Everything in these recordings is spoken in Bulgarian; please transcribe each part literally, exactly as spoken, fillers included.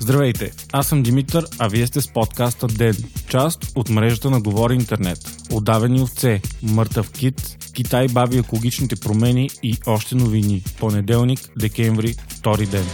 Здравейте, аз съм Димитър, а вие сте с подкаста Ден, част от мрежата на Говори Интернет. Отдавени овце, мъртъв кит, Китай бави екологичните промени и още новини. Понеделник, декември, втори ден.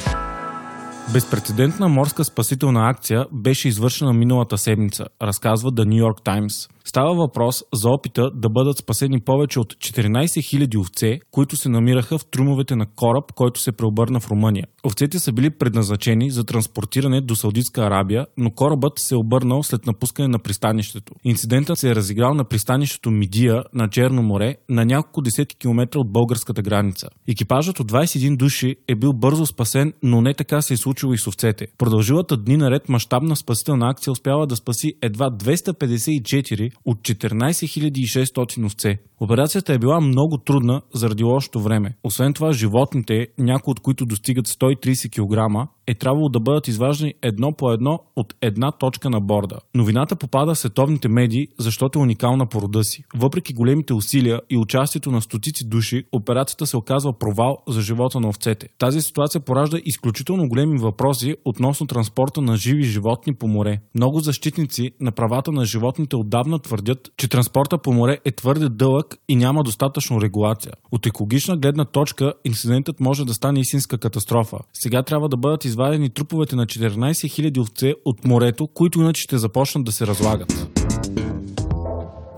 Безпрецедентна морска спасителна акция беше извършена миналата седмица, разказва The New York Times. Става въпрос за опита да бъдат спасени повече от четиринайсет хиляди овце, които се намираха в трюмовете на кораб, който се преобърна в Румъния. Овцете са били предназначени за транспортиране до Саудитска Арабия, но корабът се обърнал след напускане на пристанището. Инцидентът се е разиграл на пристанището Мидия на Черно море, на няколко десетки километра от българската граница. Екипажът от двайсет и един души е бил бързо спасен, но не така се е случило и с овцете. Продължилата дни наред мащабна спасителна акция успяла да спаси едва двеста петдесет и четири от четиринайсет хиляди и шестстотин овце. Операцията е била много трудна заради лошото време. Освен това, животните, някои от които достигат сто и трийсет килограма, е трябвало да бъдат изваждани едно по едно от една точка на борда. Новината попада в световните медии, защото е уникална по рода си. Въпреки големите усилия и участието на стотици души, операцията се оказва провал за живота на овцете. Тази ситуация поражда изключително големи въпроси относно транспорта на живи животни по море. Много защитници на правата на животните отдавна твърдят, че транспорта по море е твърде дълъг и няма достатъчно регулация. От екологична гледна точка инцидентът може да стане истинска катастрофа. Сега трябва да бъдат извадени труповете на четиринайсет хиляди овце от морето, които иначе ще започнат да се разлагат.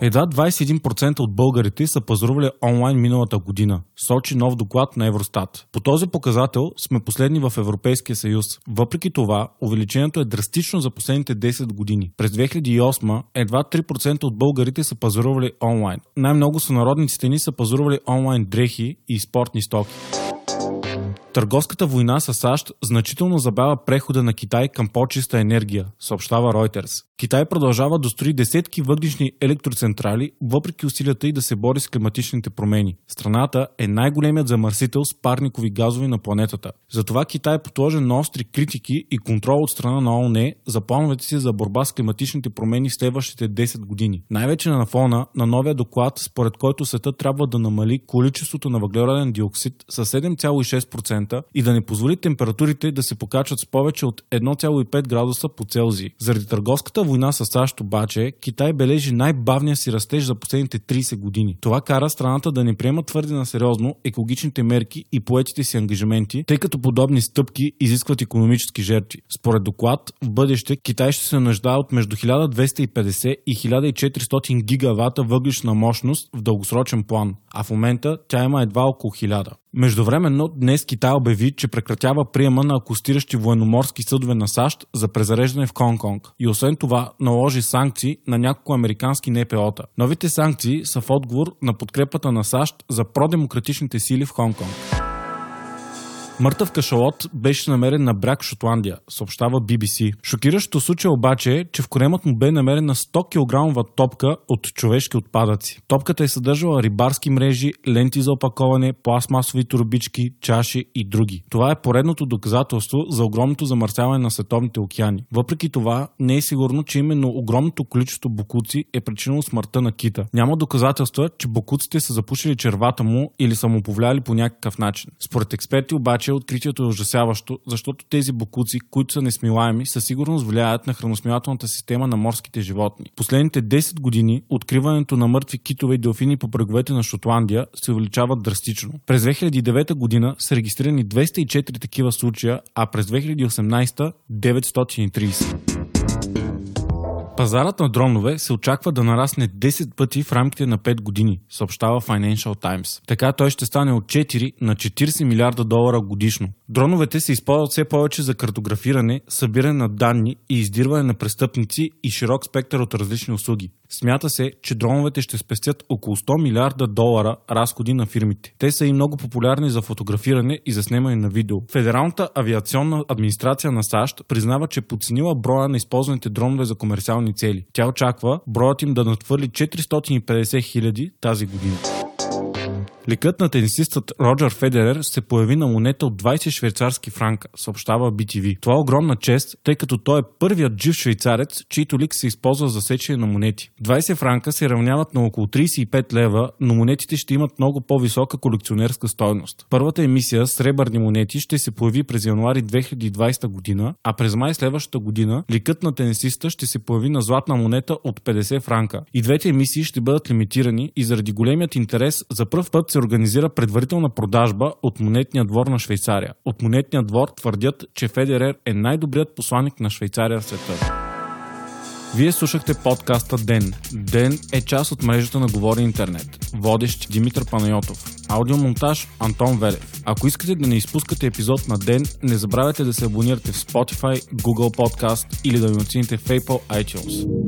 Едва двайсет и един процент от българите са пазарували онлайн миналата година, сочи нов доклад на Евростат. По този показател сме последни в Европейския съюз. Въпреки това, увеличението е драстично за последните десет години. През две хиляди и осма едва три процента от българите са пазарували онлайн. Най-много сънародниците ни са пазарували онлайн дрехи и спортни стоки. Търговската война с САЩ значително забавя прехода на Китай към по-чиста енергия, съобщава Ройтерс. Китай продължава да строи десетки въглищни електроцентрали, въпреки усилията й да се бори с климатичните промени. Страната е най-големият замърсител с парникови газове на планетата. Затова Китай е подложен на остри критики и контрол от страна на ООН за плановете си за борба с климатичните промени в следващите десет години. Най-вече на фона на новия доклад, според който светът трябва да намали количеството на въглероден диоксид с седем цяло и шест процента и да не позволи температурите да се покачат с повече от едно цяло и пет градуса по Целзий. Заради търговската война с САЩ обаче, Китай бележи най-бавния си растеж за последните трийсет години. Това кара страната да не приема твърде насериозно екологичните мерки и поетите си ангажименти, тъй като подобни стъпки изискват икономически жертви. Според доклад, в бъдеще Китай ще се нуждае от между хиляда двеста и петдесет и хиляда и четиристотин гигавата въглищна мощност в дългосрочен план, а в момента тя има едва около хиляда. Междувременно днес Китай обяви, че прекратява приема на акустиращи военноморски съдове на САЩ за презареждане в Хонг-Конг и освен това наложи санкции на няколко американски НПО-та. Новите санкции са в отговор на подкрепата на САЩ за продемократичните сили в Хонг-Конг. Мъртъв кашалот беше намерен на бряг Шотландия, съобщава Би Би Си. Шокиращото случай обаче е, че в коремът му бе намерена сто килограмова топка от човешки отпадъци. Топката е съдържала рибарски мрежи, ленти за опаковане, пластмасови турбички, чаши и други. Това е поредното доказателство за огромното замърсяване на световните океани. Въпреки това, не е сигурно, че именно огромното количество бокуци е причинило смъртта на кита. Няма доказателства, че бокуците са запушили червата му или са му повлияли по някакъв начин. Според експерти обаче, откритието е ужасяващо, защото тези бокуци, които са несмилаеми, със сигурност влияят на храносмилателната система на морските животни. Последните десет години откриването на мъртви китове и делфини по бреговете на Шотландия се увеличават драстично. През две хиляди и девета година са регистрирани двеста и четири такива случая, а през две хиляди и осемнайсета деветстотин и трийсет. Пазарът на дронове се очаква да нарасне десет пъти в рамките на пет години, съобщава Financial Times. Така той ще стане от четири на четирийсет милиарда долара годишно. Дроновете се използват все повече за картографиране, събиране на данни и издирване на престъпници и широк спектър от различни услуги. Смята се, че дроновете ще спестят около сто милиарда долара разходи на фирмите. Те са и много популярни за фотографиране и за снимане на видео. Федералната авиационна администрация на САЩ признава, че подценила броя на използваните дронове за комерциални цели. Тя очаква броят им да надхвърли четиристотин и петдесет хиляди тази година. Ликът на тенисистът Роджер Федерер се появи на монета от двайсет швейцарски франка, съобщава Би Ти Ви. Това е огромна чест, тъй като той е първият жив швейцарец, чийто лик се използва за сечене на монети. двайсет франка се равняват на около трийсет и пет лева, но монетите ще имат много по-висока колекционерска стойност. Първата емисия сребърни монети ще се появи през януари две хиляди и двайсета година, а през май следващата година ликът на тенисиста ще се появи на златна монета от петдесет франка. И двете емисии ще бъдат лимитирани и заради големият интерес за пръв път се организира предварителна продажба от монетния двор на Швейцария. От монетния двор твърдят, че Федерер е най-добрият посланик на Швейцария в света. Вие слушахте подкаста Ден. Ден е част от мрежата на Говори Интернет. Водещ Димитър Панайотов. Аудиомонтаж Антон Велев. Ако искате да не изпускате епизод на Ден, не забравяйте да се абонирате в Spotify, Google Podcast или да ни оцените в Apple, iTunes.